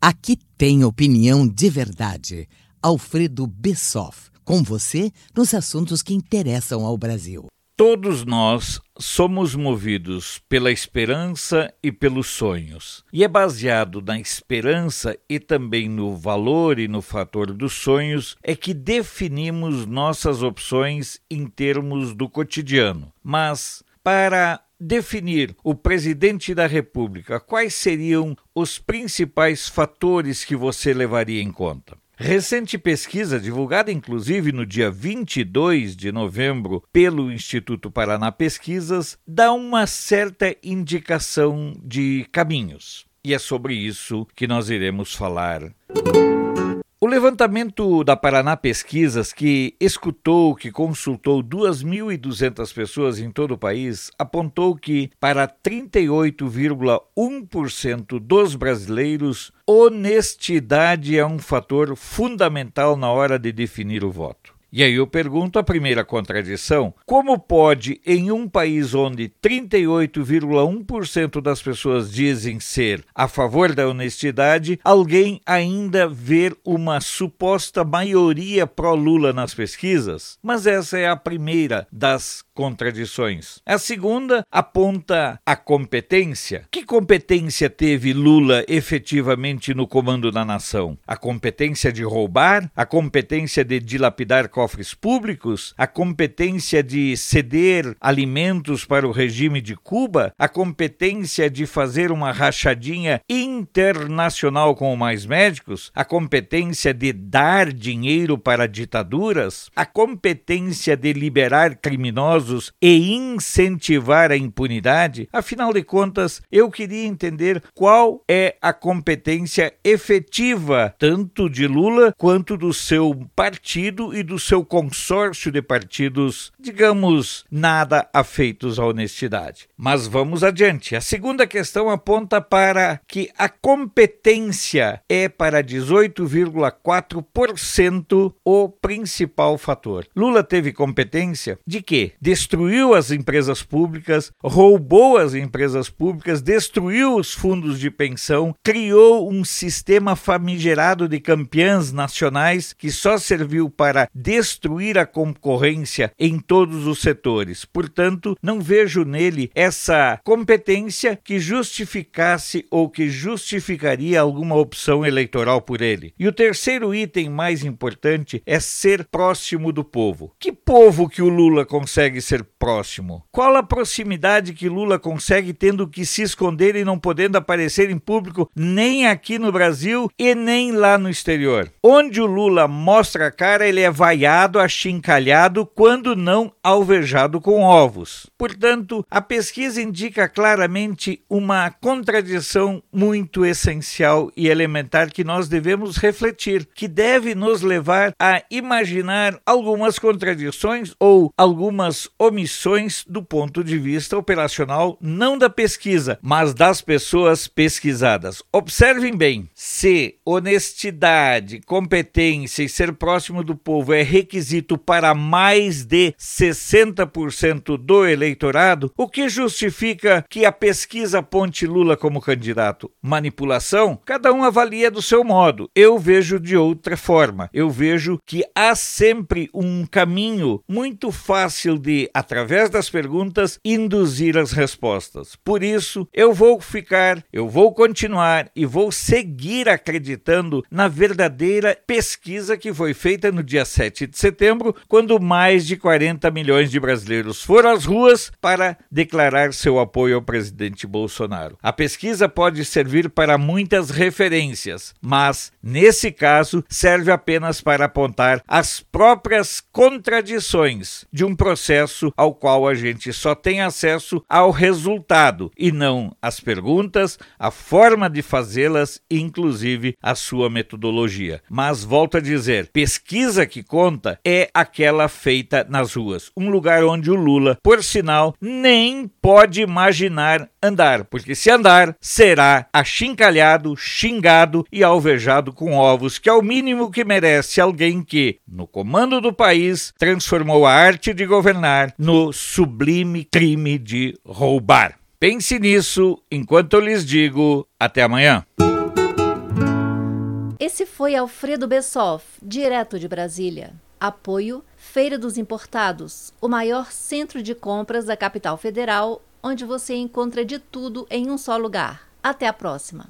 Aqui tem opinião de verdade. Alfredo Bessoff, com você nos assuntos que interessam ao Brasil. Todos nós somos movidos pela esperança e pelos sonhos. E é baseado na esperança e também no valor e no fator dos sonhos é que definimos nossas opções em termos do cotidiano. Mas para definir o presidente da República, quais seriam os principais fatores que você levaria em conta? Recente pesquisa, divulgada inclusive no dia 22 de novembro pelo Instituto Paraná Pesquisas, dá uma certa indicação de caminhos. E é sobre isso que nós iremos falar. O levantamento da Paraná Pesquisas, que consultou 2.200 pessoas em todo o país, apontou que para 38,1% dos brasileiros, honestidade é um fator fundamental na hora de definir o voto. E aí eu pergunto a primeira contradição: como pode, em um país onde 38,1% das pessoas dizem ser a favor da honestidade, alguém ainda ver uma suposta maioria pró-Lula nas pesquisas? Mas essa é a primeira das contradições. A segunda aponta a competência. Que competência teve Lula efetivamente no comando da nação? A competência de roubar? A competência de dilapidar cofres públicos? A competência de ceder alimentos para o regime de Cuba? A competência de fazer uma rachadinha internacional com mais médicos? A competência de dar dinheiro para ditaduras? A competência de liberar criminosos e incentivar a impunidade? Afinal de contas, eu queria entender qual é a competência efetiva tanto de Lula quanto do seu partido e do seu consórcio de partidos, digamos, nada afeitos à honestidade. Mas vamos adiante. A segunda questão aponta para que a competência é para 18,4% o principal fator. Lula teve competência de quê? Destruiu as empresas públicas, roubou as empresas públicas, destruiu os fundos de pensão, criou um sistema famigerado de campeãs nacionais que só serviu para destruir a concorrência em todos os setores. Portanto, não vejo nele essa competência que justificasse ou que justificaria alguma opção eleitoral por ele. E o terceiro item mais importante é ser próximo do povo. Que povo que o Lula consegue ser próximo? Qual a proximidade que Lula consegue tendo que se esconder e não podendo aparecer em público nem aqui no Brasil e nem lá no exterior? Onde o Lula mostra a cara, ele é vaiado, achincalhado, quando não alvejado com ovos. Portanto, a pesquisa indica claramente uma contradição muito essencial e elementar que nós devemos refletir, que deve nos levar a imaginar algumas contradições ou algumas omissões do ponto de vista operacional, não da pesquisa, mas das pessoas pesquisadas. Observem bem, se honestidade, competência e ser próximo do povo é requisito para mais de 60% do eleitorado, o que justifica que a pesquisa aponte Lula como candidato? Manipulação? Cada um avalia do seu modo. Eu vejo de outra forma. Eu vejo que há sempre um caminho muito fácil de, através das perguntas, induzir as respostas. Por isso, eu vou continuar e vou seguir acreditando na verdadeira pesquisa que foi feita no dia 7 de setembro, quando mais de 40 milhões de brasileiros foram às ruas para declarar seu apoio ao presidente Bolsonaro. A pesquisa pode servir para muitas referências, mas, nesse caso, serve apenas para apontar as próprias contradições de um processo ao qual a gente só tem acesso ao resultado e não às perguntas, a forma de fazê-las e inclusive a sua metodologia. Mas volto a dizer, pesquisa que conta é aquela feita nas ruas, um lugar onde o Lula, por sinal, nem pode imaginar andar, porque se andar, será achincalhado, xingado e alvejado com ovos, que é o mínimo que merece alguém que, no comando do país, transformou a arte de governar no sublime crime de roubar. Pense nisso enquanto eu lhes digo até amanhã. Esse foi Alfredo Bessoff, direto de Brasília. Apoio Feira dos Importados, o maior centro de compras da capital federal, onde você encontra de tudo em um só lugar. Até a próxima!